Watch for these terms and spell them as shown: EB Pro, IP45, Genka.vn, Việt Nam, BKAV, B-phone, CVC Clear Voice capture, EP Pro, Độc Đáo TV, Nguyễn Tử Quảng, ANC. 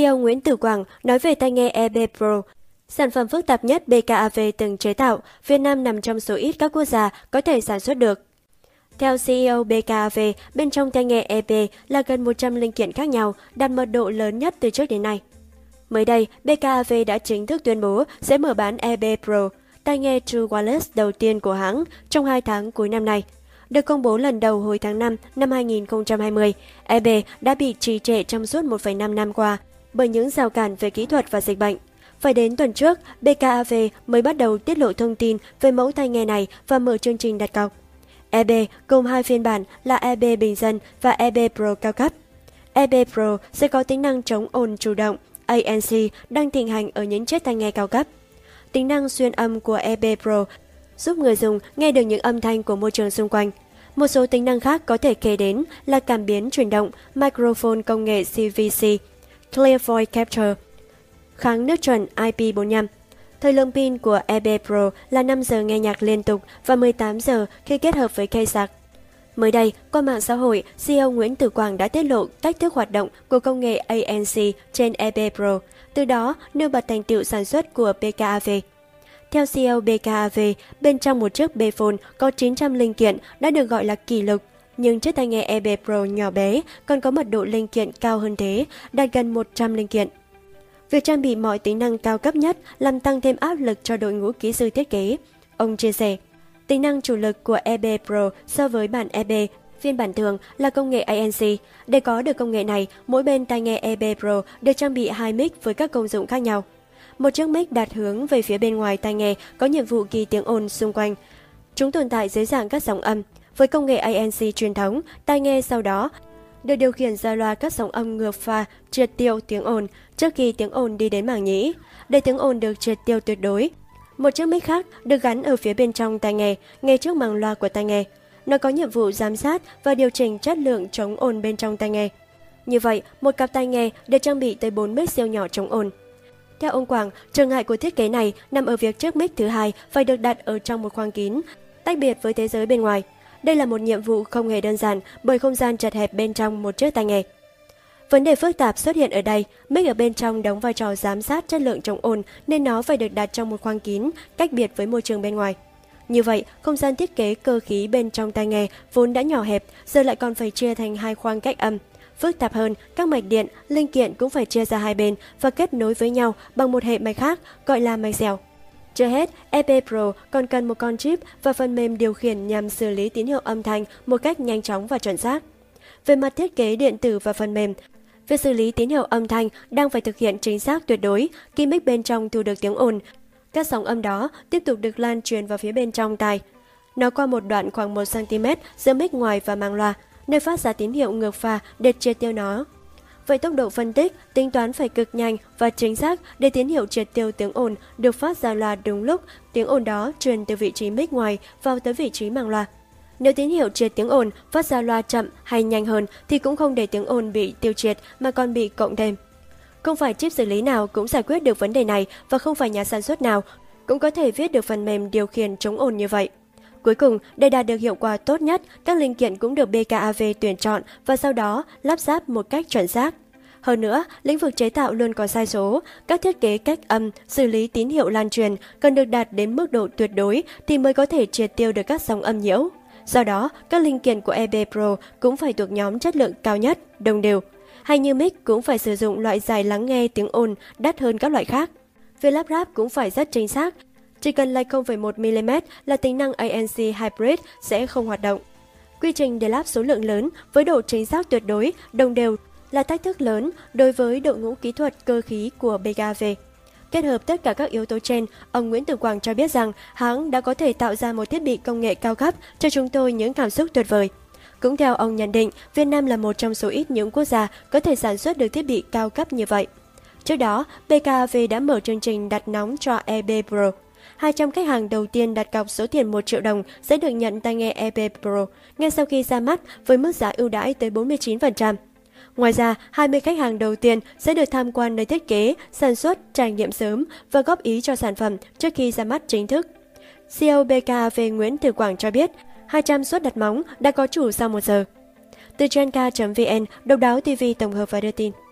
CEO Nguyễn Tử Quảng nói về tai nghe EB Pro, sản phẩm phức tạp nhất BKAV từng chế tạo, Việt Nam nằm trong số ít các quốc gia có thể sản xuất được. Theo CEO BKAV, bên trong tai nghe EP là gần 100 linh kiện khác nhau, đạt mật độ lớn nhất từ trước đến nay. Mới đây, BKAV đã chính thức tuyên bố sẽ mở bán EP Pro, tai nghe True Wireless đầu tiên của hãng trong 2 tháng cuối năm nay. Được công bố lần đầu hồi tháng 5 năm 2020, EP đã bị trì trệ trong suốt 1,5 năm qua bởi những rào cản về kỹ thuật và dịch bệnh. Phải đến tuần trước, BKAV mới bắt đầu tiết lộ thông tin về mẫu tai nghe này và mở chương trình đặt cọc. EB gồm 2 phiên bản là EB bình dân và EB Pro cao cấp. EB Pro sẽ có tính năng chống ồn chủ động, ANC đang thịnh hành ở những chiếc tai nghe cao cấp. Tính năng xuyên âm của EB Pro giúp người dùng nghe được những âm thanh của môi trường xung quanh. Một số tính năng khác có thể kể đến là cảm biến chuyển động, microphone công nghệ CVC, Clear Voice capture, kháng nước chuẩn IP45. Thời lượng pin của EP Pro là 5 giờ nghe nhạc liên tục và 18 giờ khi kết hợp với cây sạc. Mới đây, qua mạng xã hội, CEO Nguyễn Tử Quảng đã tiết lộ cách thức hoạt động của công nghệ ANC trên EP Pro, từ đó nêu bật thành tựu sản xuất của BKAV. Theo CEO BKAV, bên trong một chiếc B-phone có 900 linh kiện đã được gọi là kỷ lục, nhưng chiếc tai nghe EP Pro nhỏ bé còn có mật độ linh kiện cao hơn thế, đạt gần 100 linh kiện. Việc trang bị mọi tính năng cao cấp nhất làm tăng thêm áp lực cho đội ngũ kỹ sư thiết kế. Ông chia sẻ, tính năng chủ lực của EB Pro so với bản EB, phiên bản thường là công nghệ ANC. Để có được công nghệ này, mỗi bên tai nghe EB Pro được trang bị 2 mic với các công dụng khác nhau. Một chiếc mic đặt hướng về phía bên ngoài tai nghe có nhiệm vụ ghi tiếng ồn xung quanh. Chúng tồn tại dưới dạng các sóng âm. Với công nghệ ANC truyền thống, tai nghe sau đó được điều khiển ra loa các sóng âm ngược pha triệt tiêu tiếng ồn trước khi tiếng ồn đi đến màng nhĩ. Để tiếng ồn được triệt tiêu tuyệt đối, một chiếc mic khác được gắn ở phía bên trong tai nghe, ngay trước màng loa của tai nghe. Nó có nhiệm vụ giám sát và điều chỉnh chất lượng chống ồn bên trong tai nghe. Như vậy, một cặp tai nghe được trang bị tới 4 mic siêu nhỏ chống ồn. Theo ông Quảng, trở ngại của thiết kế này nằm ở việc chiếc mic thứ hai phải được đặt ở trong một khoang kín, tách biệt với thế giới bên ngoài. Đây là một nhiệm vụ không hề đơn giản bởi không gian chật hẹp bên trong một chiếc tai nghe. Vấn đề phức tạp xuất hiện ở đây, mic ở bên trong đóng vai trò giám sát chất lượng chống ồn nên nó phải được đặt trong một khoang kín, cách biệt với môi trường bên ngoài. Như vậy, không gian thiết kế cơ khí bên trong tai nghe vốn đã nhỏ hẹp, giờ lại còn phải chia thành 2 khoang cách âm. Phức tạp hơn, các mạch điện, linh kiện cũng phải chia ra 2 bên và kết nối với nhau bằng một hệ mạch khác gọi là mạch dẻo. Chưa hết, EP Pro còn cần một con chip và phần mềm điều khiển nhằm xử lý tín hiệu âm thanh một cách nhanh chóng và chuẩn xác. Về mặt thiết kế điện tử và phần mềm, việc xử lý tín hiệu âm thanh đang phải thực hiện chính xác tuyệt đối khi mic bên trong thu được tiếng ồn. Các sóng âm đó tiếp tục được lan truyền vào phía bên trong tai. Nó qua một đoạn khoảng 1 cm giữa mic ngoài và màng loa, nơi phát ra tín hiệu ngược pha để triệt tiêu nó. Vậy tốc độ phân tích, tính toán phải cực nhanh và chính xác để tín hiệu triệt tiêu tiếng ồn được phát ra loa đúng lúc tiếng ồn đó truyền từ vị trí mic ngoài vào tới vị trí màng loa. Nếu tín hiệu triệt tiếng ồn phát ra loa chậm hay nhanh hơn thì cũng không để tiếng ồn bị tiêu triệt mà còn bị cộng thêm. Không phải chip xử lý nào cũng giải quyết được vấn đề này và không phải nhà sản xuất nào cũng có thể viết được phần mềm điều khiển chống ồn như vậy. Cuối cùng, để đạt được hiệu quả tốt nhất, các linh kiện cũng được BKAV tuyển chọn và sau đó lắp ráp một cách chuẩn xác. Hơn nữa, lĩnh vực chế tạo luôn có sai số, các thiết kế cách âm, xử lý tín hiệu lan truyền cần được đạt đến mức độ tuyệt đối thì mới có thể triệt tiêu được các sóng âm nhiễu. Do đó, các linh kiện của EB Pro cũng phải thuộc nhóm chất lượng cao nhất, đồng đều. Hay như mic cũng phải sử dụng loại giải lắng nghe tiếng ồn đắt hơn các loại khác. Việc lắp ráp cũng phải rất chính xác. Chỉ cần lệch 0,1 mm là tính năng ANC Hybrid sẽ không hoạt động. Quy trình để lắp số lượng lớn với độ chính xác tuyệt đối, đồng đều là thách thức lớn đối với đội ngũ kỹ thuật cơ khí của BKAV. Kết hợp tất cả các yếu tố trên, ông Nguyễn Tử Quảng cho biết rằng hãng đã có thể tạo ra một thiết bị công nghệ cao cấp cho chúng tôi những cảm xúc tuyệt vời. Cũng theo ông nhận định, Việt Nam là một trong số ít những quốc gia có thể sản xuất được thiết bị cao cấp như vậy. Trước đó, BKAV đã mở chương trình đặt nóng cho EB Pro. 200 khách hàng đầu tiên đặt cọc số tiền 1 triệu đồng sẽ được nhận tai nghe EP Pro ngay sau khi ra mắt với mức giá ưu đãi tới 49%. Ngoài ra, 20 khách hàng đầu tiên sẽ được tham quan nơi thiết kế, sản xuất, trải nghiệm sớm và góp ý cho sản phẩm trước khi ra mắt chính thức. CEO BKAV Nguyễn Tử Quảng cho biết, 200 suất đặt móng đã có chủ sau 1 giờ. Từ Genka.vn, Độc Đáo TV tổng hợp và đưa tin.